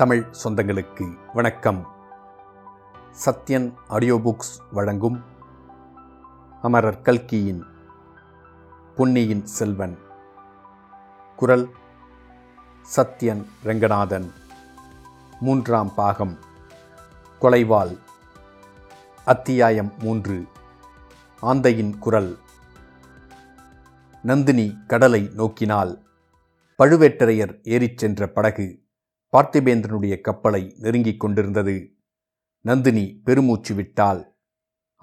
தமிழ் சொந்தங்களுக்கு வணக்கம். Sathyan audio books வழங்கும் அமரர் கல்கியின் புன்னியின் செல்வன். குரல் சத்யன் ரங்கநாதன். 3ஆம் பாகம் கொலைவாள். அத்தியாயம் 3. ஆந்தையின் குரல். நந்தினி கடலை நோக்கினால் பழுவேட்டரையர் ஏறிச் சென்ற படகு பார்த்திபேந்திரனுடைய கப்பலை நெருங்கிக் கொண்டிருந்தது. நந்தினி பெருமூச்சு விட்டால்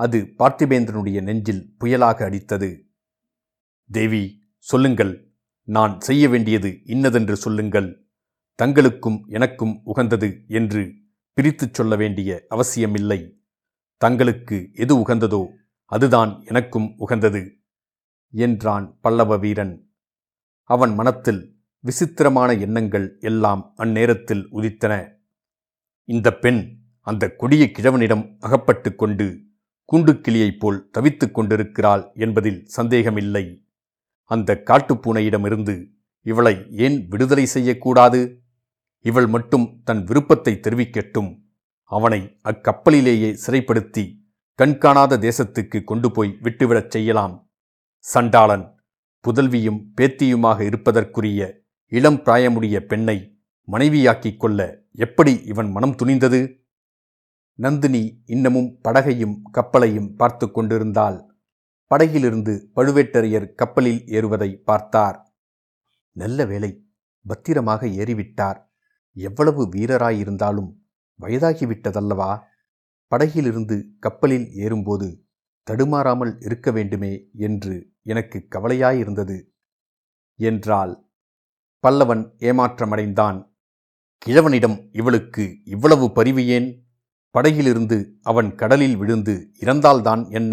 அது பார்த்திபேந்திரனுடைய நெஞ்சில் புயலாக அடித்தது. தேவி, சொல்லுங்கள், நான் செய்ய வேண்டியது இன்னதென்று சொல்லுங்கள். தங்களுக்கும் எனக்கும் உகந்தது என்று பிரித்துச் சொல்ல வேண்டிய அவசியமில்லை. தங்களுக்கு எது உகந்ததோ அதுதான் எனக்கும் உகந்தது என்றான் பல்லவ வீரன். அவன் மனத்தில் விசித்திரமான எண்ணங்கள் எல்லாம் அந்நேரத்தில் உதித்தன. இந்த பெண் அந்த கொடிய கிழவனிடம் அகப்பட்டு கொண்டு கூண்டுக்கிளியைப் போல் தவித்து கொண்டிருக்கிறாள் என்பதில் சந்தேகமில்லை. அந்த காட்டுப்பூனையிடமிருந்து இவளை ஏன் விடுதலை செய்யக்கூடாது? இவள் மட்டும் தன் விருப்பத்தை தெரிவிக்கட்டும். அவனை அக்கப்பலிலேயே சிறைப்படுத்தி கண்காணாத தேசத்துக்கு கொண்டு போய் விட்டுவிடச் செய்யலாம். சண்டாளன் புதல்வியும் பேத்தியுமாக இருப்பதற்குரிய இளம் பிராயமுடைய பெண்ணை மனைவியாக்கிக் கொள்ள எப்படி இவன் மனம் துணிந்தது? நந்தினி இன்னமும் படகையும் கப்பலையும் பார்த்து கொண்டிருந்தாள். படகிலிருந்து பழுவேட்டரையர் கப்பலில் ஏறுவதை பார்த்தார். நல்ல வேளை, பத்திரமாக ஏறிவிட்டார். எவ்வளவு வீரராயிருந்தாலும் வயதாகிவிட்டதல்லவா? படகிலிருந்து கப்பலில் ஏறும்போது தடுமாறாமல் இருக்க வேண்டுமே என்று எனக்கு கவலையாயிருந்தது என்றாள். பல்லவன் ஏமாற்றமடைந்தான். கிழவனிடம் இவளுக்கு இவ்வளவு பரிவு ஏன்? படகிலிருந்து அவன் கடலில் விழுந்து இறந்தால்தான் என்ன?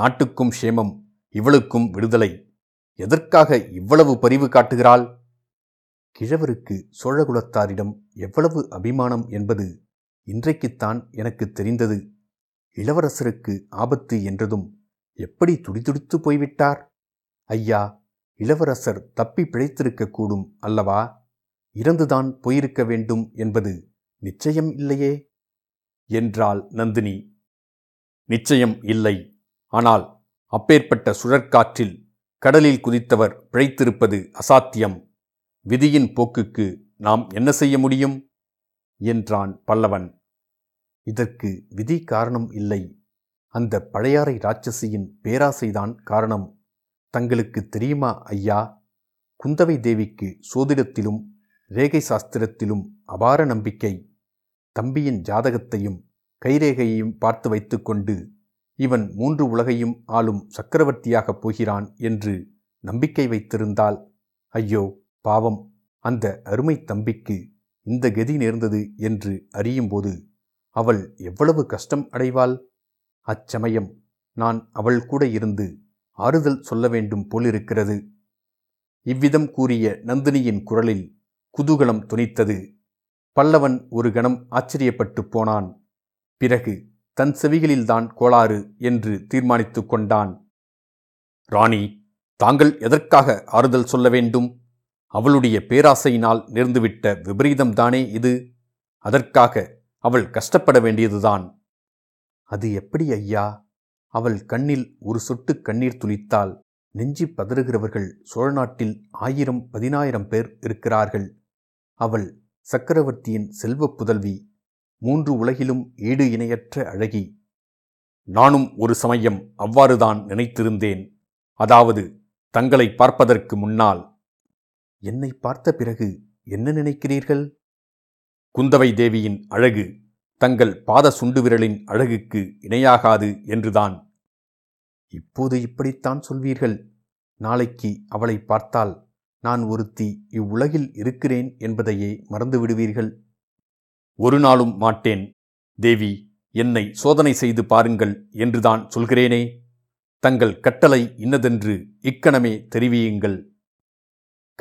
நாட்டுக்கும் சேமம், இவளுக்கும் விடுதலை. எதற்காக இவ்வளவு பரிவு காட்டுகிறாள்? கிழவருக்கு சோழகுலத்தாரிடம் எவ்வளவு அபிமானம் என்பது இன்றைக்குத்தான் எனக்கு தெரிந்தது. இளவரசருக்கு ஆபத்து என்றதும் எப்படி துடிதுடித்து போய்விட்டார்! ஐயா, இளவரசர் தப்பி பிழைத்திருக்கக்கூடும் அல்லவா? இறந்துதான் போயிருக்க வேண்டும் என்பது நிச்சயம் இல்லையே என்றாள் நந்தினி. நிச்சயம் இல்லை. ஆனால் அப்பேற்பட்ட சுழற்காற்றில் கடலில் குதித்தவர் பிழைத்திருப்பது அசாத்தியம். விதியின் போக்குக்கு நாம் என்ன செய்ய முடியும் என்றான் பல்லவன். இதற்கு விதி காரணம் இல்லை. அந்த பழையாறை இராட்சசியின் பேராசைதான் காரணம். தங்களுக்கு தெரியுமா ஐயா, குந்தவை தேவிக்கு சோதிடத்திலும் ரேகை சாஸ்திரத்திலும் அபார நம்பிக்கை. தம்பியின் ஜாதகத்தையும் கைரேகையையும் பார்த்து வைத்து கொண்டு இவன் 3 உலகையும் ஆளும் சக்கரவர்த்தியாகப் போகிறான் என்று நம்பிக்கை வைத்திருந்தால், ஐயோ பாவம், அந்த அருமை தம்பிக்கு இந்த கதி நேர்ந்தது என்று அறியும்போது அவள் எவ்வளவு கஷ்டம் அடைவாள்! அச்சமயம் நான் அவள் கூட இருந்து ஆறுதல் சொல்ல வேண்டும் போலிருக்கிறது. இவ்விதம் கூறிய நந்தினியின் குரலில் குதூகலம் துணித்தது. பல்லவன் ஒரு கணம் ஆச்சரியப்பட்டு போனான். பிறகு தன் செவிகளில்தான் கோளாறு என்று தீர்மானித்து கொண்டான். ராணி, தாங்கள் எதற்காக ஆறுதல் சொல்ல வேண்டும்? அவளுடைய பேராசையினால் நேர்ந்துவிட்ட விபரீதம்தானே இது. அதற்காக அவள் கஷ்டப்பட வேண்டியதுதான். அது எப்படி ஐயா? அவள் கண்ணில் ஒரு சொட்டு கண்ணீர் துளித்தால் நெஞ்சி பதறுகிறவர்கள் சோழ நாட்டில் 1000-10,000 பேர் இருக்கிறார்கள். அவள் சக்கரவர்த்தியின் செல்வ புதல்வி, 3 உலகிலும் ஈடு இணையற்ற அழகி. நானும் ஒரு சமயம் அவ்வாறுதான் நினைத்திருந்தேன். அதாவது, தங்களை பார்ப்பதற்கு முன்னால். என்னை பார்த்த பிறகு என்ன நினைக்கிறீர்கள்? குந்தவை தேவியின் அழகு தங்கள் பாத சுண்டு விரலின் அழகுக்கு இணையாகாது என்றுதான். இப்போது இப்படித்தான் சொல்வீர்கள். நாளைக்கு அவளை பார்த்தால் நான் ஒருத்தி இவ்வுலகில் இருக்கிறேன் என்பதையே மறந்து விடுவீர்கள். ஒரு நாளும் மாட்டேன் தேவி. என்னை சோதனை செய்து பாருங்கள் என்றுதான் சொல்கிறேனே. தங்கள் கட்டளை இன்னதென்று இக்கணமே தெரிவியுங்கள்.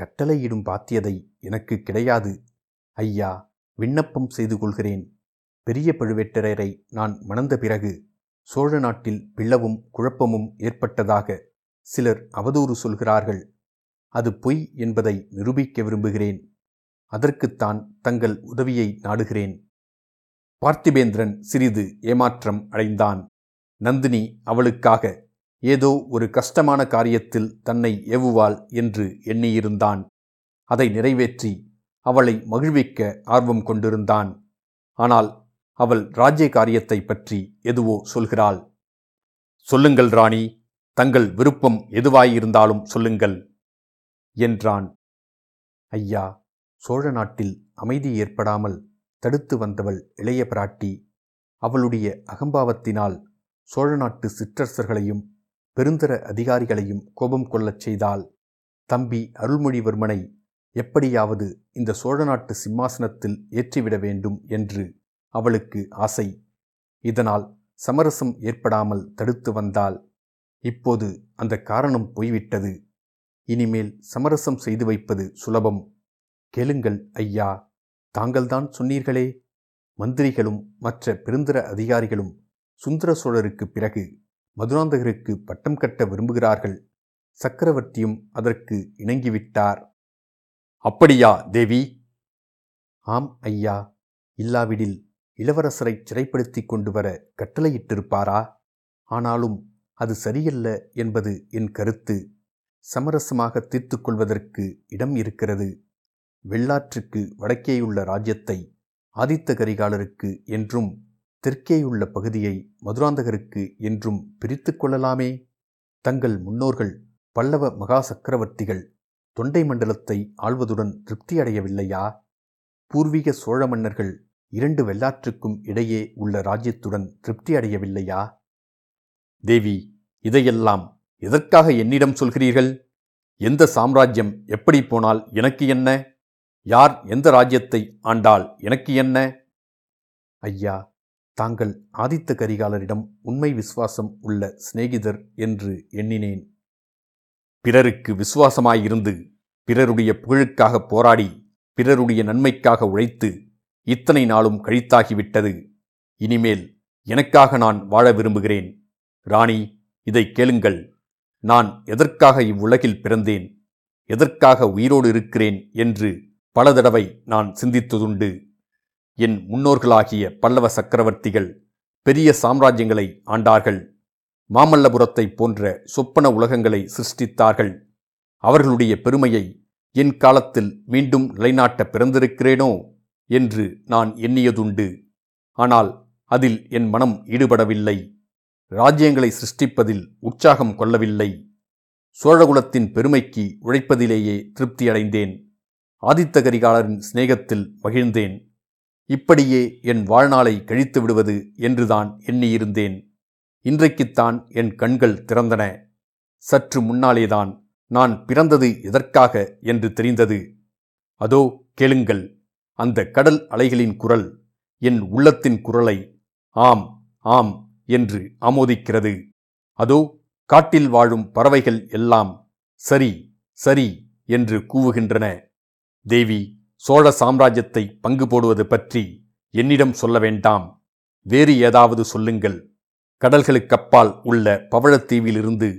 கட்டளையிடும் பாத்தியதை எனக்கு கிடையாது ஐயா. விண்ணப்பம் செய்து கொள்கிறேன். பெரிய பழுவேட்டரையரை நான் மணந்த பிறகு சோழ நாட்டில் பிளவும் குழப்பமும் ஏற்பட்டதாக சிலர் அவதூறு சொல்கிறார்கள். அது பொய் என்பதை நிரூபிக்க விரும்புகிறேன். அதற்குத்தான் தங்கள் உதவியை நாடுகிறேன். பார்த்திபேந்திரன் சிறிது ஏமாற்றம் அடைந்தான். நந்தினி அவளுக்காக ஏதோ ஒரு கஷ்டமான காரியத்தில் தன்னை ஏவுவாள் என்று எண்ணியிருந்தான். அதை நிறைவேற்றி அவளை மகிழ்விக்க ஆர்வம் கொண்டிருந்தான். ஆனால் அவள் ராஜ்ய காரியத்தை பற்றி எதுவோ சொல்கிறாள். சொல்லுங்கள் ராணி, தங்கள் விருப்பம் எதுவாயிருந்தாலும் சொல்லுங்கள் என்றான். ஐயா, சோழ நாட்டில் அமைதி ஏற்படாமல் தடுத்து வந்தவள் இளைய பிராட்டி. அவளுடைய அகம்பாவத்தினால் சோழ நாட்டு சிற்றரசர்களையும் பெருந்தர அதிகாரிகளையும் கோபம் கொள்ளச் செய்தால் தம்பி அருள்மொழிவர்மனை எப்படியாவது இந்த சோழ நாட்டு சிம்மாசனத்தில் ஏற்றிவிட வேண்டும் என்று அவளுக்கு ஆசை. இதனால் சமரசம் ஏற்படாமல் தடுத்து வந்தாள். இப்போது அந்த காரணம் போய்விட்டது. இனிமேல் சமரசம் செய்து வைப்பது சுலபம். கேளுங்கள் ஐயா, தாங்கள்தான் சொன்னீர்களே, மந்திரிகளும் மற்ற பெருந்தர அதிகாரிகளும் சுந்தர சோழருக்கு பிறகு மதுராந்தகருக்கு பட்டம் கட்ட விரும்புகிறார்கள். சக்கரவர்த்தியும் அதற்கு இணங்கிவிட்டார். அப்படியா தேவி? ஆம் ஐயா. இல்லாவிடில் இளவரசரை சிறைப்படுத்தி கொண்டு வர கட்டளையிட்டிருப்பாரா? ஆனாலும் அது சரியல்ல என்பது என் கருத்து. சமரசமாக தீர்த்து கொள்வதற்கு இடம் இருக்கிறது. வெள்ளாற்றுக்கு வடக்கேயுள்ள ராஜ்யத்தை ஆதித்த கரிகாலருக்கு என்றும், தெற்கேயுள்ள பகுதியை மதுராந்தகருக்கு என்றும் பிரித்து கொள்ளலாமே. தங்கள் முன்னோர்கள் பல்லவ மகா சக்கரவர்த்திகள் தொண்டை மண்டலத்தை ஆள்வதுடன் திருப்தியடையவில்லையா? பூர்வீக சோழ மன்னர்கள் இரண்டு வெள்ளாற்றுக்கும் இடையே உள்ள ராஜ்யத்துடன் திருப்தியடையவில்லையா? தேவி, இதையெல்லாம் எதற்காக என்னிடம் சொல்கிறீர்கள்? எந்த சாம்ராஜ்யம் எப்படி போனால் எனக்கு என்ன? யார் எந்த ராஜ்யத்தை ஆண்டால் எனக்கு என்ன? ஐயா, தாங்கள் ஆதித்த கரிகாலரிடம் உண்மை விசுவாசம் உள்ள சிநேகிதர் என்று எண்ணினேன். பிறருக்கு விசுவாசமாயிருந்து, பிறருடைய புகழுக்காக போராடி, பிறருடைய நன்மைக்காக உழைத்து இத்தனை நாளும் கழித்தாகிவிட்டது. இனிமேல் எனக்காக நான் வாழ விரும்புகிறேன். ராணி, இதை கேளுங்கள். நான் எதற்காக இவ்வுலகில் பிறந்தேன், எதற்காக உயிரோடு இருக்கிறேன் என்று பல தடவை நான் சிந்தித்ததுண்டு. என் முன்னோர்களாகிய பல்லவ சக்கரவர்த்திகள் பெரிய சாம்ராஜ்யங்களை ஆண்டார்கள். மாமல்லபுரத்தை போன்ற சொப்பன உலகங்களை சிருஷ்டித்தார்கள். அவர்களுடைய பெருமையை என் காலத்தில் மீண்டும் நிலைநாட்ட பிறந்திருக்கிறேனோ என்று நான் எண்ணியதுண்டு. ஆனால் அதில் என் மனம் ஈடுபடவில்லை. ராஜ்யங்களை சிருஷ்டிப்பதில் உற்சாகம் கொள்ளவில்லை. சோழகுலத்தின் பெருமைக்கு உழைப்பதிலேயே திருப்தியடைந்தேன். ஆதித்த கரிகாலரின் சிநேகத்தில் மகிழ்ந்தேன். இப்படியே என் வாழ்நாளை கழித்து விடுவது என்றுதான் எண்ணியிருந்தேன். இன்றைக்குத்தான் என் கண்கள் திறந்தன. சற்று முன்னாலேதான் நான் பிறந்தது எதற்காக என்று தெரிந்தது. அதோ கேளுங்கள், அந்த கடல் அலைகளின் குரல் என் உள்ளத்தின் குரலை ஆம் ஆம் என்று ஆமோதிக்கிறது. அதோ காட்டில் வாழும் பறவைகள் எல்லாம் சரி சரி என்று கூவுகின்றன. தேவி, சோழ சாம்ராஜ்யத்தை பங்கு போடுவது பற்றி என்னிடம் சொல்ல வேண்டாம். வேறு ஏதாவது சொல்லுங்கள். கடல்களுக்கப்பால் உள்ள பவழத்தீவிலிருந்து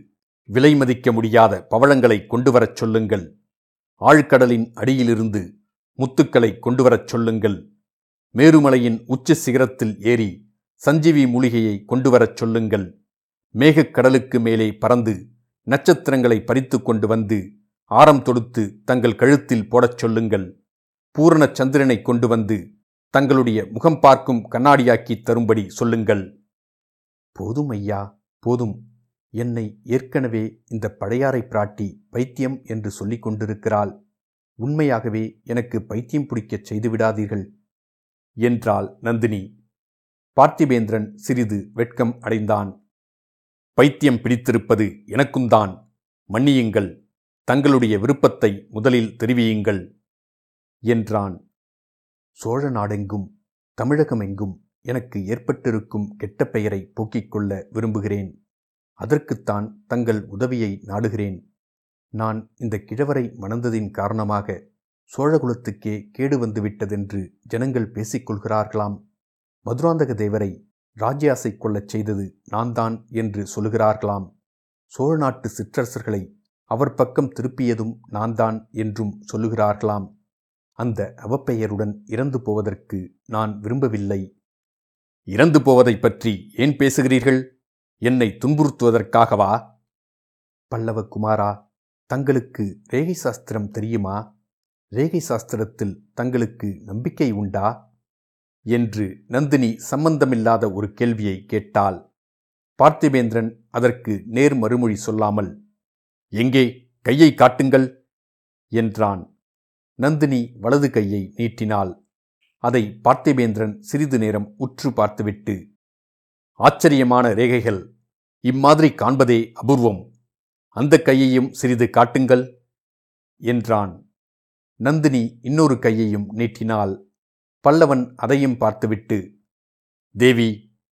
விலை மதிக்க முடியாத பவழங்களை கொண்டு வரச் சொல்லுங்கள். ஆழ்கடலின் அடியிலிருந்து முத்துக்களை கொண்டு வரச் சொல்லுங்கள். மேருமலையின் உச்சி சிகரத்தில் ஏறி சஞ்சீவி மூலிகையை கொண்டு வரச் சொல்லுங்கள். மேகக்கடலுக்கு மேலே பறந்து நட்சத்திரங்களை பறித்து கொண்டு வந்து ஆரம் தொடுத்து தங்கள் கழுத்தில் போடச் சொல்லுங்கள். பூரண சந்திரனை கொண்டு வந்து தங்களுடைய முகம் பார்க்கும் கண்ணாடியாக்கி தரும்படி சொல்லுங்கள். போதும் ஐயா, போதும். என்னை ஏற்கனவே இந்த பழையாறை பிராட்டி பைத்தியம் என்று சொல்லிக் கொண்டிருக்கிறாள். உண்மையாகவே எனக்கு பைத்தியம் பிடிக்கச் செய்துவிடாதீர்கள் என்றாள் நந்தினி. பார்த்திபேந்திரன் சிறிது வெட்கம் அடைந்தான். பைத்தியம் பிடித்திருப்பது எனக்கும்தான். மன்னியுங்கள். தங்களுடைய விருப்பத்தை முதலில் தெரிவியுங்கள் என்றான். சோழ நாடெங்கும் தமிழகமெங்கும் எனக்கு ஏற்பட்டிருக்கும் கெட்ட பெயரை போக்கிக் கொள்ள விரும்புகிறேன். அதற்குத்தான் தங்கள் உதவியை நாடுகிறேன். நான் இந்த கிழவரை மணந்ததின் காரணமாக சோழகுலத்துக்கே கேடு வந்துவிட்டதென்று ஜனங்கள் பேசிக்கொள்கிறார்களாம். மதுராந்தக தேவரை ராஜ்யாசை கொள்ளச் செய்தது நான்தான் என்று சொல்கிறார்களாம். சோழ நாட்டு சிற்றரசர்களை அவர் பக்கம் திருப்பியதும் நான்தான் என்றும் சொல்லுகிறார்களாம். அந்த அவப்பெயருடன் இறந்து போவதற்கு நான் விரும்பவில்லை. இறந்து போவதை பற்றி ஏன் பேசுகிறீர்கள்? என்னை துன்புறுத்துவதற்காகவா? பல்லவகுமாரா, தங்களுக்கு ரேகை சாஸ்திரம் தெரியுமா? ரேகை சாஸ்திரத்தில் தங்களுக்கு நம்பிக்கை உண்டா என்று நந்தினி சம்பந்தமில்லாத ஒரு கேள்வியை கேட்டாள். பார்த்திபேந்திரன் அதற்கு நேர் மறுமொழி சொல்லாமல், எங்கே, கையை காட்டுங்கள் என்றான். நந்தினி வலது கையை நீட்டினாள். அதை பார்த்திபேந்திரன் சிறிது நேரம் உற்று பார்த்துவிட்டு, ஆச்சரியமான ரேகைகள், இம்மாதிரி காண்பதே அபூர்வம், அந்த கையையும் சிறிது காட்டுங்கள் என்றான். நந்தினி இன்னொரு கையையும் நீட்டினாள். பல்லவன் அதையும் பார்த்துவிட்டு, தேவி,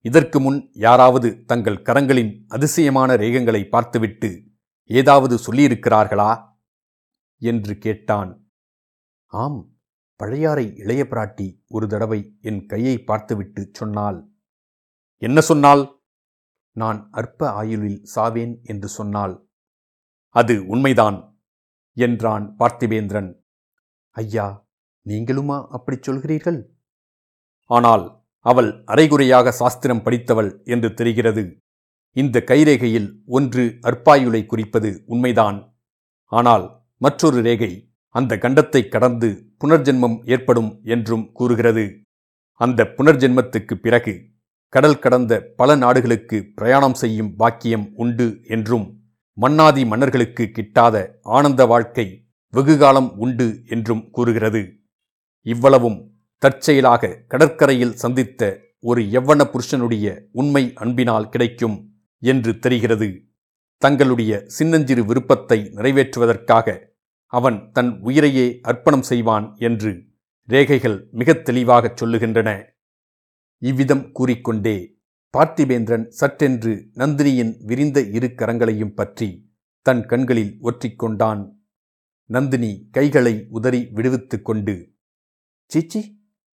இதற்கு முன் யாராவது தங்கள் கரங்களின் அதிசயமான ரேகங்களை பார்த்துவிட்டு ஏதாவது சொல்லியிருக்கிறார்களா என்று கேட்டான். ஆம், பழையாறை இளைய பிராட்டி ஒரு தடவை என் கையை பார்த்துவிட்டு சொன்னாள். என்ன சொன்னாள்? நான் அற்ப ஆயுளில் சாவேன் என்று சொன்னாள். அது உண்மைதான் என்றான் பார்த்திபேந்திரன். ஐயா, நீங்களுமா அப்படி சொல்கிறீர்கள்? ஆனால் அவள் அரைகுறையாக சாஸ்திரம் படித்தவள் என்று தெரிகிறது. இந்த கைரேகையில் ஒன்று அற்பாயுளை குறிப்பது உண்மைதான். ஆனால் மற்றொரு ரேகை அந்த கண்டத்தை கடந்து புனர்ஜென்மம் ஏற்படும் என்றும் கூறுகிறது. அந்த புனர்ஜென்மத்துக்கு பிறகு கடல் கடந்த பல நாடுகளுக்கு பிரயாணம் செய்யும் பாக்கியம் உண்டு என்றும், மன்னாதி மன்னர்களுக்கு கிட்டாத ஆனந்த வாழ்க்கை வெகுகாலம் உண்டு என்றும் கூறுகிறது. இவ்வளவும் தற்செயலாக கடற்கரையில் சந்தித்த ஒரு யவ்வன புருஷனுடைய உண்மை அன்பினால் கிடைக்கும் என்று தெரிகிறது. தங்களுடைய சின்னஞ்சிறு விருப்பத்தை நிறைவேற்றுவதற்காக அவன் தன் உயிரையே அர்ப்பணம் செய்வான் என்று ரேகைகள் மிக தெளிவாகச் சொல்லுகின்றன. இவ்விதம் கூறிக்கொண்டே பார்த்திபேந்திரன் சற்றென்று நந்தினியின் விரிந்த இரு கரங்களையும் பற்றி தன் கண்களில் ஒற்றிக்கொண்டான். நந்தினி கைகளை உதறி விடுவித்து கொண்டு, சீச்சி,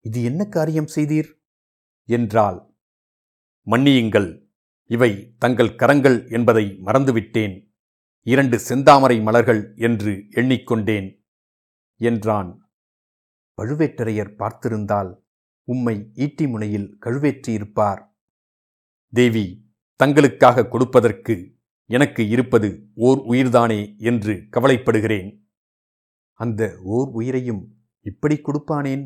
இது என்ன காரியம் செய்தீர் என்றாள். மன்னியுங்கள், இவை தங்கள் கரங்கள் என்பதை மறந்துவிட்டேன். இரண்டு செந்தாமரை மலர்கள் என்று எண்ணிக்கொண்டேன் என்றான். பழுவேட்டரையர் பார்த்திருந்தால் உம்மை ஈட்டி முனையில் கழுவேற்றியிருப்பார். தேவி, தங்களுக்காக கொடுப்பதற்கு எனக்கு இருப்பது ஓர் உயிர்தானே என்று கவலைப்படுகிறேன். அந்த ஓர் உயிரையும் இப்படி கொடுப்பானேன்?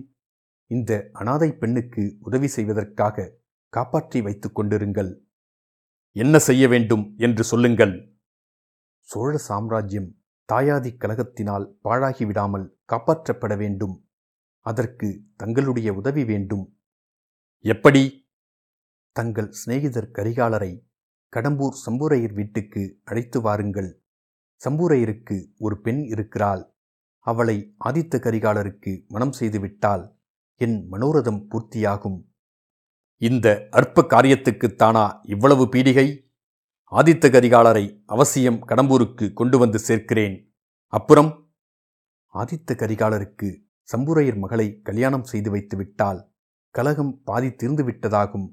இந்த அனாதை பெண்ணுக்கு உதவி செய்வதற்காக காப்பாற்றி வைத்துக் கொண்டிருங்கள். என்ன செய்ய வேண்டும் என்று சொல்லுங்கள். சோழ சாம்ராஜ்யம் தாயாதி கலகத்தினால் பாழாகிவிடாமல் காப்பாற்றப்பட வேண்டும். அதற்கு தங்களுடைய உதவி வேண்டும். எப்படி? தங்கள் சிநேகிதர் கரிகாலரை கடம்பூர் சம்பூரையர் வீட்டுக்கு அழைத்து வாருங்கள். சம்பூரையருக்கு ஒரு பெண் இருக்கிறாள். அவளை ஆதித்த கரிகாலருக்கு மனம் செய்துவிட்டால் என் மனோரதம் பூர்த்தியாகும். இந்த அற்ப காரியத்துக்குத்தானா இவ்வளவு பீடிகை? ஆதித்த கரிகாலரை அவசியம் கடம்பூருக்கு கொண்டு வந்து சேர்க்கிறேன். அப்புறம் ஆதித்த கரிகாலருக்கு சம்பூரையர் மகளை கல்யாணம் செய்து வைத்துவிட்டால் கலகம் பாதி தீர்ந்துவிட்டதாகும்.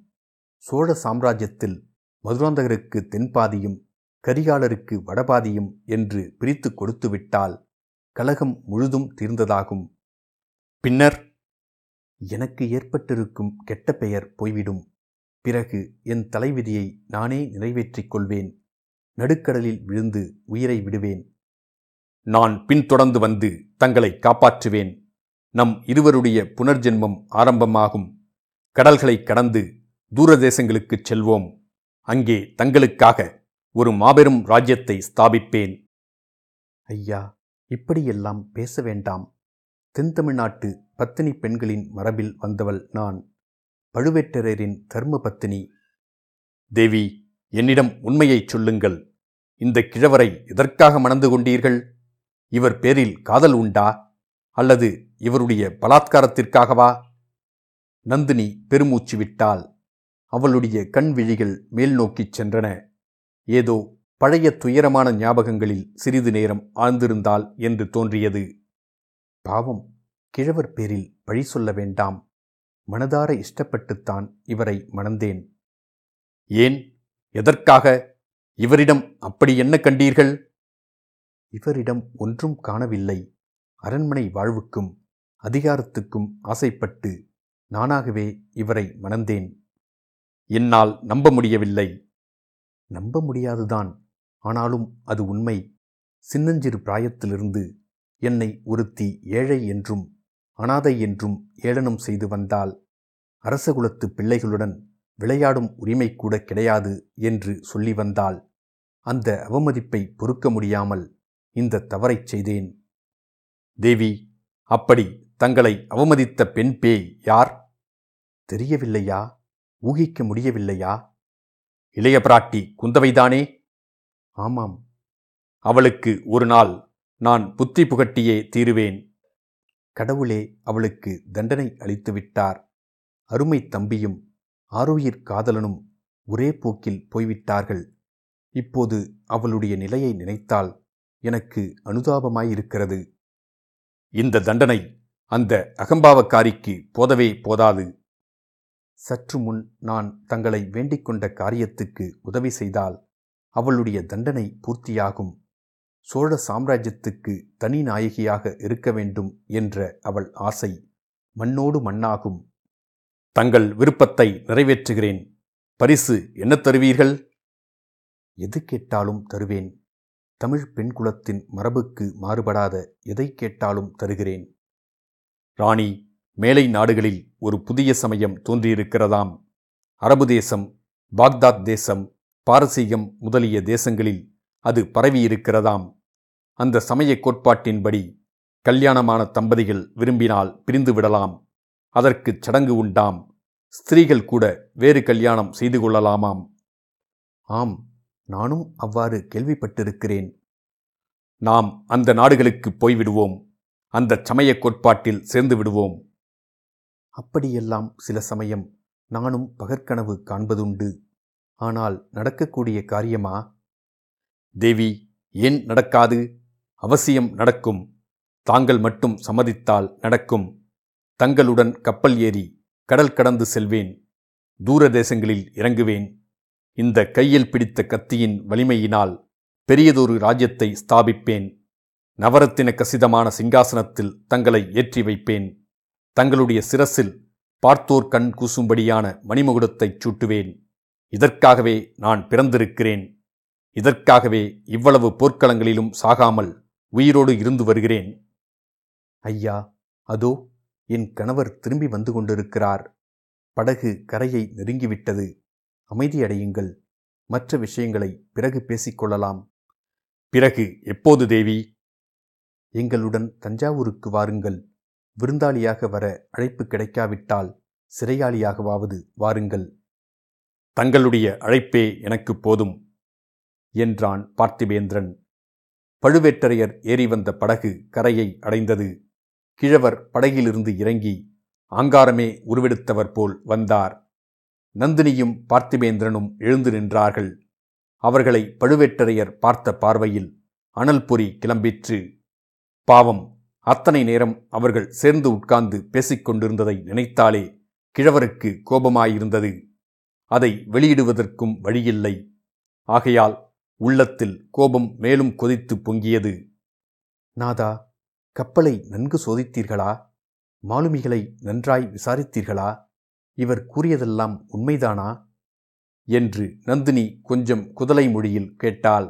சோழ சாம்ராஜ்யத்தில் மதுராந்தகருக்கு தென்பாதியும் கரிகாலருக்கு வடபாதியும் என்று பிரித்து கொடுத்துவிட்டால் கலகம் முழுதும் தீர்ந்ததாகும். பின்னர் எனக்கு ஏற்பட்டிருக்கும் கெட்ட பெயர் போய்விடும். பிறகு என் தலைவிதியை நானே நிறைவேற்றிக் கொள்வேன். நடுக்கடலில் விழுந்து உயிரை விடுவேன். நான் பின்தொடர்ந்து வந்து தங்களை காப்பாற்றுவேன். நம் இருவருடைய புனர்ஜென்மம் ஆரம்பமாகும். கடல்களை கடந்து தூரதேசங்களுக்குச் செல்வோம். அங்கே தங்களுக்காக ஒரு மாபெரும் ராஜ்யத்தை ஸ்தாபிப்பேன். ஐயா, இப்படியெல்லாம் பேச வேண்டாம். தென்தமிழ்நாட்டு பத்தினி பெண்களின் மரபில் வந்தவள் நான். பழுவேட்டரையரின் தர்ம பத்தினி. தேவி, என்னிடம் உண்மையைச் சொல்லுங்கள். இந்த கிழவரை எதற்காக மணந்து கொண்டீர்கள்? இவர் பேரில் காதல் உண்டா, அல்லது இவருடைய பலாத்காரத்திற்காகவா? நந்தினி பெருமூச்சு விட்டாள். அவளுடைய கண்விழிகள் மேல் நோக்கிச் சென்றன. ஏதோ பழைய துயரமான ஞாபகங்களில் சிறிது நேரம் ஆழ்ந்திருந்தாள் என்று தோன்றியது. பாவம், கிழவர் பேரில் பழி சொல்ல வேண்டாம். மனதார இஷ்டப்பட்டுத்தான் இவரை மணந்தேன். ஏன், எதற்காக? இவரிடம் அப்படி என்ன கண்டீர்கள்? இவரிடம் ஒன்றும் காணவில்லை. அரண்மனை வாழ்வுக்கும் அதிகாரத்துக்கும் ஆசைப்பட்டு நானாகவே இவரை மணந்தேன். என்னால் நம்ப முடியவில்லை. நம்ப முடியாதுதான், ஆனாலும் அது உண்மை. சின்னஞ்சிறு பிராயத்திலிருந்து என்னை ஒருத்தி ஏழை என்றும் அனாதை என்றும் ஏளனம் செய்து வந்தால் அரசகுலத்து பிள்ளைகளுடன் விளையாடும் உரிமை கூட கிடையாது என்று சொல்லி வந்தால் அந்த அவமதிப்பை பொறுக்க முடியாமல் இந்த தவறைச் செய்தேன். தேவி, அப்படி தங்களை அவமதித்த பெண் பேய் யார்? தெரியவில்லையா? ஊகிக்க முடியவில்லையா? இளைய பிராட்டி குந்தவைதானே? ஆமாம். அவளுக்கு ஒரு நாள் நான் புத்தி புகட்டியே தீருவேன். கடவுளே அவளுக்கு தண்டனை அளித்துவிட்டார். அருமை தம்பியும் ஆரோயிர் காதலனும் ஒரே போக்கில் போய்விட்டார்கள். இப்போது அவளுடைய நிலையை நினைத்தால் எனக்கு அனுதாபமாயிருக்கிறது. இந்த தண்டனை அந்த அகம்பாவக்காரிக்கு போதவே போதாது. சற்று முன் நான் தங்களை வேண்டிக் கொண்ட காரியத்துக்கு உதவி செய்தால் அவளுடைய தண்டனை பூர்த்தியாகும். சோழ சாம்ராஜ்யத்துக்கு தனி நாயகியாக இருக்க வேண்டும் என்ற அவள் ஆசை மண்ணோடு மண்ணாகும். தங்கள் விருப்பத்தை நிறைவேற்றுகிறேன். பரிசு என்ன தருவீர்கள்? எது கேட்டாலும் தருவேன். தமிழ் பெண்குலத்தின் மரபுக்கு மாறுபடாத எதை கேட்டாலும் தருகிறேன். ராணி, மேலை நாடுகளில் ஒரு புதிய சமயம் தோன்றியிருக்கிறதாம். அரபு தேசம், பாக்தாத் தேசம், பாரசீகம் முதலிய தேசங்களில் அது பரவியிருக்கிறதாம். அந்த சமய கோட்பாட்டின்படி கல்யாணமான தம்பதிகள் விரும்பினால் பிரிந்துவிடலாம். அதற்குச் சடங்கு உண்டாம். ஸ்திரீகள் கூட வேறு கல்யாணம் செய்து கொள்ளலாமாம். ஆம், நானும் அவ்வாறு கேள்விப்பட்டிருக்கிறேன். நாம் அந்த நாடுகளுக்கு போய்விடுவோம். அந்த சமய கோட்பாட்டில் சேர்ந்து விடுவோம். அப்படியெல்லாம் சில சமயம் நானும் பகற்கனவு காண்பதுண்டு. ஆனால் நடக்கக்கூடிய காரியமா? தேவி, ஏன் நடக்காது? அவசியம் நடக்கும். தாங்கள் மட்டும் சம்மதித்தால் நடக்கும். தங்களுடன் கப்பல் ஏறி கடல் கடந்து செல்வேன். தூர தேசங்களில் இறங்குவேன். இந்த கையில் பிடித்த கத்தியின் வலிமையினால் பெரியதொரு ராஜ்யத்தை ஸ்தாபிப்பேன். நவரத்தின கசிதமான சிங்காசனத்தில் தங்களை ஏற்றி வைப்பேன். தங்களுடைய சிரசில் பார்த்தோர் கண் கூசும்படியான மணிமுகுடத்தைச் சூட்டுவேன். இதற்காகவே நான் பிறந்திருக்கிறேன். இதற்காகவே இவ்வளவு போர்க்களங்களிலும் சாகாமல் உயிரோடு இருந்து வருகிறேன். ஐயா, அதோ என் கணவர் திரும்பி வந்து கொண்டிருக்கிறார். படகு கரையை நெருங்கிவிட்டது. அமைதியடையுங்கள். மற்ற விஷயங்களை பிறகு பேசிக்கொள்ளலாம். பிறகு எப்போது தேவி? எங்களுடன் தஞ்சாவூருக்கு வாருங்கள். விருந்தாளியாக வர அழைப்பு கிடைக்காவிட்டால் சிறையாளியாகவாவது வாருங்கள். தங்களுடைய அழைப்பே எனக்கு போதும் என்றான் பார்த்திபேந்திரன். பழுவேட்டரையர் ஏறி வந்த படகு கரையை அடைந்தது. கிழவர் படகிலிருந்து இறங்கி ஆங்காரமே உருவெடுத்தவர் போல் வந்தார். நந்தினியும் பார்த்திபேந்திரனும் எழுந்து நின்றார்கள். அவர்களை பழுவேட்டரையர் பார்த்த பார்வையில் அனல் பொறி கிளம்பிற்று. பாவம், அத்தனை நேரம் அவர்கள் சேர்ந்து உட்கார்ந்து பேசிக்கொண்டிருந்ததை நினைத்தாலே கிழவருக்கு கோபமாயிருந்தது. அதை வெளியிடுவதற்கும் வழியில்லை. ஆகையால் உள்ளத்தில் கோபம் மேலும் கொதித்து பொங்கியது. நாதா, கப்பலை நன்கு சோதித்தீர்களா? மாலுமிகளை நன்றாய் விசாரித்தீர்களா? இவர் கூறியதெல்லாம் உண்மைதானா என்று நந்தினி கொஞ்சம் குதலை மொழியில் கேட்டாள்.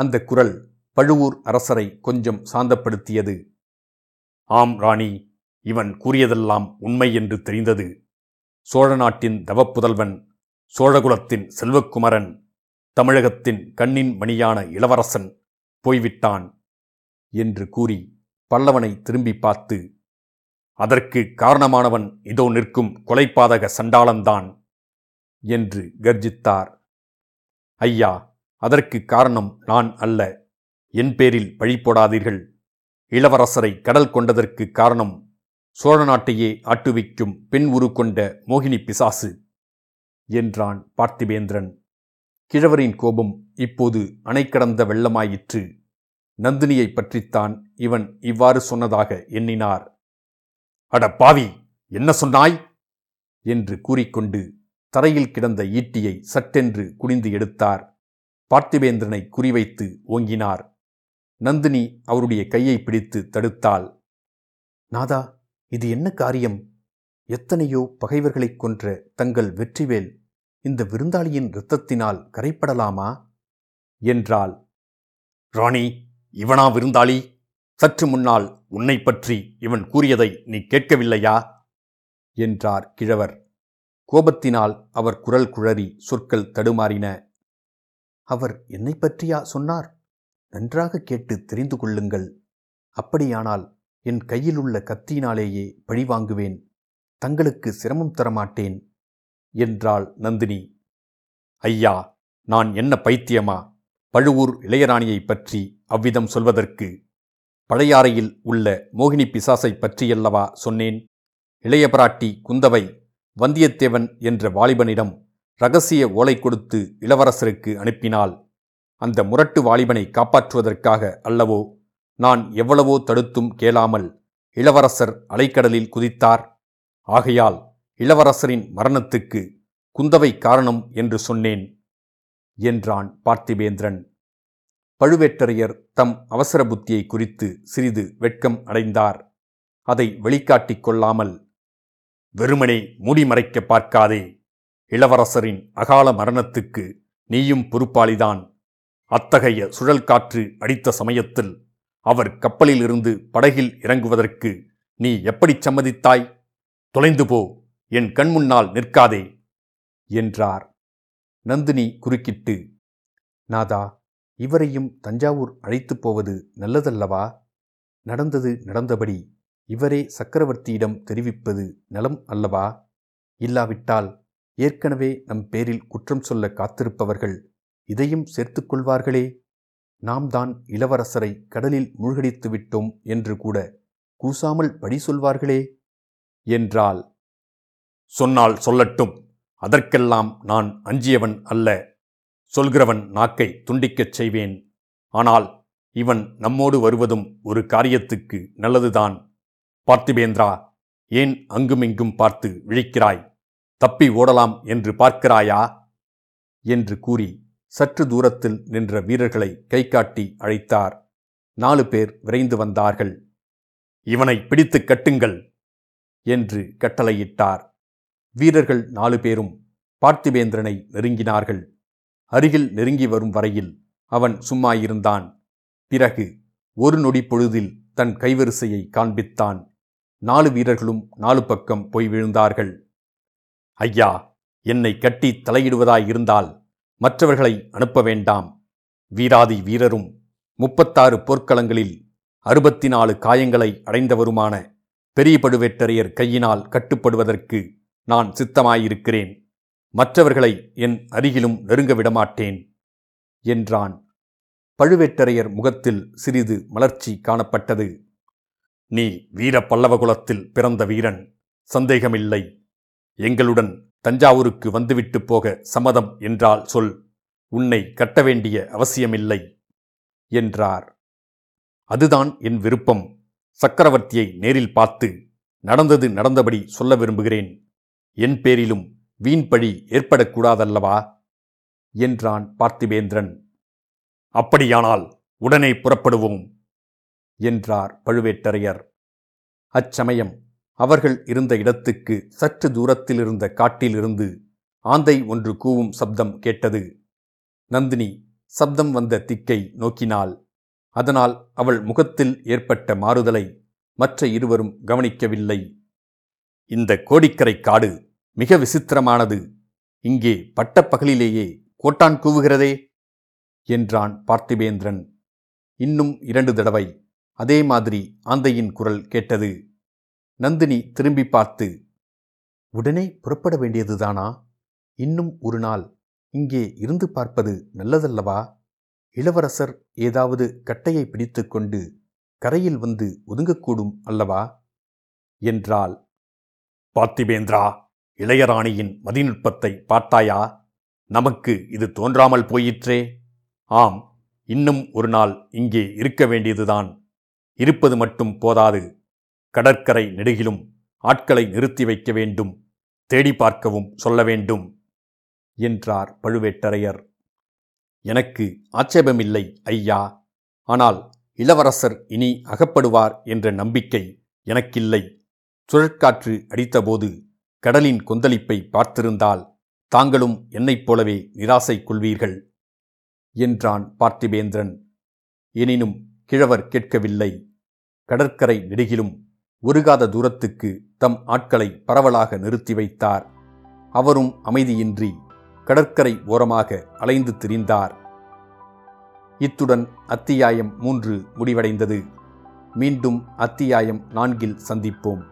அந்த குரல் பழுவூர் அரசரை கொஞ்சம் சாந்தப்படுத்தியது. ஆம் ராணி, இவன் கூறியதெல்லாம் உண்மை என்று தெரிந்தது. சோழ நாட்டின் தவப்புதல்வன், சோழகுலத்தின் செல்வக்குமரன், தமிழகத்தின் கண்ணின் மணியான இளவரசன் போய்விட்டான் என்று கூறி பல்லவனை திரும்பி பார்த்து, அதற்கு காரணமானவன் இதோ நிற்கும் கொலைப்பாதக சண்டாளன்தான் என்று கர்ஜித்தார். ஐயா, அதற்கு காரணம் நான் அல்ல. என் பேரில் பழி போடாதீர்கள். இளவரசரை கடல் கொண்டதற்கு காரணம் சோழ நாட்டையே ஆட்டுவிக்கும் பெண் உரு கொண்ட மோகினி பிசாசு என்றான் பார்த்திபேந்திரன். கிழவரின் கோபம் இப்போது அணைக்கடந்த வெள்ளமாயிற்று. நந்தினியை பற்றித்தான் இவன் இவ்வாறு சொன்னதாக எண்ணினார். அட பாவி, என்ன சொன்னாய் என்று கூறிக்கொண்டு தரையில் கிடந்த ஈட்டியை சட்டென்று குனிந்து எடுத்தார். பார்த்திபேந்திரனை குறிவைத்து ஓங்கினார். நந்தினி அவருடைய கையை பிடித்து தடுத்தாள். நாதா, இது என்ன காரியம்? எத்தனையோ பகைவர்களைக் கொன்ற தங்கள் வெற்றிவேல் இந்த விருந்தாளியின் இரத்தத்தினால் கரைப்படலாமா என்றாள். ராணி, இவனா விருந்தாளி? சற்று முன்னால் உன்னை பற்றி இவன் கூறியதை நீ கேட்கவில்லையா என்றார் கிழவர். கோபத்தினால் அவர் குரல் குழறி சொற்கள் தடுமாறின. அவர் என்னை பற்றியா சொன்னார்? நன்றாக கேட்டு தெரிந்து கொள்ளுங்கள். அப்படியானால் என் கையிலுள்ள கத்தியினாலேயே பழிவாங்குவேன். தங்களுக்கு சிரமம் தரமாட்டேன் என்றாள் நந்தினி. ஐயா, நான் என்ன பைத்தியமா? பழுவூர் இளையராணியை பற்றி அவ்விதம் சொல்வதற்கு பழையாறையில் உள்ள மோகினி பிசாசை பற்றியல்லவா சொன்னேன்? இளையபராட்டி குந்தவை வந்தியத்தேவன் என்ற வாலிபனிடம் இரகசிய ஓலை கொடுத்து இளவரசருக்கு அனுப்பினாள். அந்த முரட்டு வாலிபனை காப்பாற்றுவதற்காக அல்லவோ நான் எவ்வளவோ தடுத்தும் கேளாமல் இளவரசர் அலைக்கடலில் குதித்தார். ஆகையால் இளவரசரின் மரணத்துக்கு குந்தவை காரணம் என்று சொன்னேன் என்றான் பார்த்திபேந்திரன். பழுவேட்டரையர் தம் அவசர புத்தியை குறித்து சிறிது வெட்கம் அடைந்தார். அதை வெளிக்காட்டிக் கொள்ளாமல், வெறுமனே மூடிமறைக்க பார்க்காதே, இளவரசரின் அகால மரணத்துக்கு நீயும் பொறுப்பாளிதான். அத்தகைய சுழல் காற்று அடித்த சமயத்தில் அவர் கப்பலிலிருந்து படகில் இறங்குவதற்கு நீ எப்படி சம்மதித்தாய்? தொலைந்து போ, என் கண்முன்னால் நிற்காதே என்றார். நந்தினி குறுக்கிட்டு, நாதா, இவரையும் தஞ்சாவூர் அழைத்துப் போவது நல்லதல்லவா? நடந்தது நடந்தபடி இவரே சக்கரவர்த்தியிடம் தெரிவிப்பது நலம் அல்லவா? இல்லாவிட்டால் ஏற்கனவே நம் பேரில் குற்றம் சொல்ல காத்திருப்பவர்கள் இதையும் சேர்த்து கொள்வார்களே. நாம் தான் இளவரசரை கடலில் மூழ்கடித்து விட்டோம் என்று கூட கூசாமல் படி சொல்வார்களே என்றாள். சொன்னால் சொல்லட்டும், அதற்கெல்லாம் நான் அஞ்சியவன் அல்ல. சொல்கிறவன் நாக்கை துண்டிக்கச் செய்வேன். ஆனால் இவன் நம்மோடு வருவதும் ஒரு காரியத்துக்கு நல்லதுதான். பார்த்திபேந்திரா, ஏன் அங்குமிங்கும் பார்த்து விழிக்கிறாய்? தப்பி ஓடலாம் என்று பார்க்கிறாயா என்று கூறி சற்று தூரத்தில் நின்ற வீரர்களை கை காட்டி அழைத்தார். 4 பேர் விரைந்து வந்தார்கள். இவனை பிடித்து கட்டுங்கள் என்று கட்டளையிட்டார். வீரர்கள் 4 பேரும் பார்த்திபேந்திரனை நெருங்கினார்கள். அருகில் நெருங்கி வரும் வரையில் அவன் சும்மாயிருந்தான். பிறகு ஒரு நொடி பொழுதில் தன் கைவரிசையை காண்பித்தான். 4 வீரர்களும் 4 பக்கம் போய் விழுந்தார்கள். ஐயா, என்னை கட்டி தலையிடுவதாயிருந்தால் மற்றவர்களை அனுப்ப வேண்டாம். வீராதி வீரரும் 36 போர்க்களங்களில் 64 காயங்களை அடைந்தவருமான பெரிய பழுவேட்டரையர் கையினால் கட்டுப்படுவதற்கு நான் சித்தமாயிருக்கிறேன். மற்றவர்களை என் அருகிலும் நெருங்க விடமாட்டேன் என்றான். பழுவேட்டரையர் முகத்தில் சிறிது மலர்ச்சி காணப்பட்டது. நீ வீர பல்லவகுலத்தில் பிறந்த வீரன், சந்தேகமில்லை. எங்களுடன் தஞ்சாவூருக்கு வந்துவிட்டு போக சம்மதம் என்றால் சொல். உன்னை கட்ட வேண்டிய அவசியமில்லை என்றார். அதுதான் என் விருப்பம். சக்கரவர்த்தியை நேரில் பார்த்து நடந்தது நடந்தபடி சொல்ல விரும்புகிறேன். என் பேரிலும் வீண்பழி ஏற்படக்கூடாதல்லவா என்றான் பார்த்திபேந்திரன். அப்படியானால் உடனே புறப்படுவோம் என்றார் பழுவேட்டரையர். அச்சமயம் அவர்கள் இருந்த இடத்துக்கு சற்று தூரத்திலிருந்த காட்டிலிருந்து ஆந்தை ஒன்று கூவும் சப்தம் கேட்டது. நந்தினி சப்தம் வந்த திக்கை நோக்கினாள். அதனால் அவள் முகத்தில் ஏற்பட்ட மாறுதலை மற்ற இருவரும் கவனிக்கவில்லை. இந்த கோடிக்கரை காடு மிக விசித்திரமானது. இங்கே பட்டப்பகலிலேயே கோட்டான் கூவுகிறதே என்றான் பார்த்திபேந்திரன். இன்னும் 2 தடவை அதே மாதிரி ஆந்தையின் குரல் கேட்டது. நந்தினி திரும்பி பார்த்து, உடனே புறப்பட வேண்டியதுதானா? இன்னும் ஒரு நாள் இங்கே இருந்து பார்ப்பது நல்லதல்லவா? இளவரசர் ஏதாவது கட்டையை பிடித்து கொண்டு கரையில் வந்து ஒதுங்கக்கூடும் அல்லவா என்றாள். பார்த்திபேந்திரா, இளையராணியின் மதிநுட்பத்தை பார்த்தாயா? நமக்கு இது தோன்றாமல் போயிற்றே. ஆம், இன்னும் ஒரு நாள் இங்கே இருக்க வேண்டியதுதான். இருப்பது மட்டும் போதாது, கடற்கரை நெடுகிலும் ஆட்களை நிறுத்தி வைக்க வேண்டும். தேடி பார்க்கவும் சொல்ல வேண்டும் என்றார் பழுவேட்டரையர். எனக்கு ஆட்சேபமில்லை ஐயா. ஆனால் இளவரசர் இனி அகப்படுவார் என்ற நம்பிக்கை எனக்கில்லை. சுழற்காற்று அடித்தபோது கடலின் கொந்தளிப்பை பார்த்திருந்தால் தாங்களும் என்னைப் போலவே நிராசை கொள்வீர்கள் என்றான் பார்த்திபேந்திரன். எனினும் கிழவர் கேட்கவில்லை. கடற்கரை நெடுகிலும் ஒருகாத தூரத்துக்கு தம் ஆட்களை பரவலாக நிறுத்தி வைத்தார். அவரும் அமைதியின்றி கடற்கரை ஓரமாக அலைந்து திரிந்தார். இத்துடன் அத்தியாயம் 3 முடிவடைந்தது. மீண்டும் அத்தியாயம் 4 சந்திப்போம்.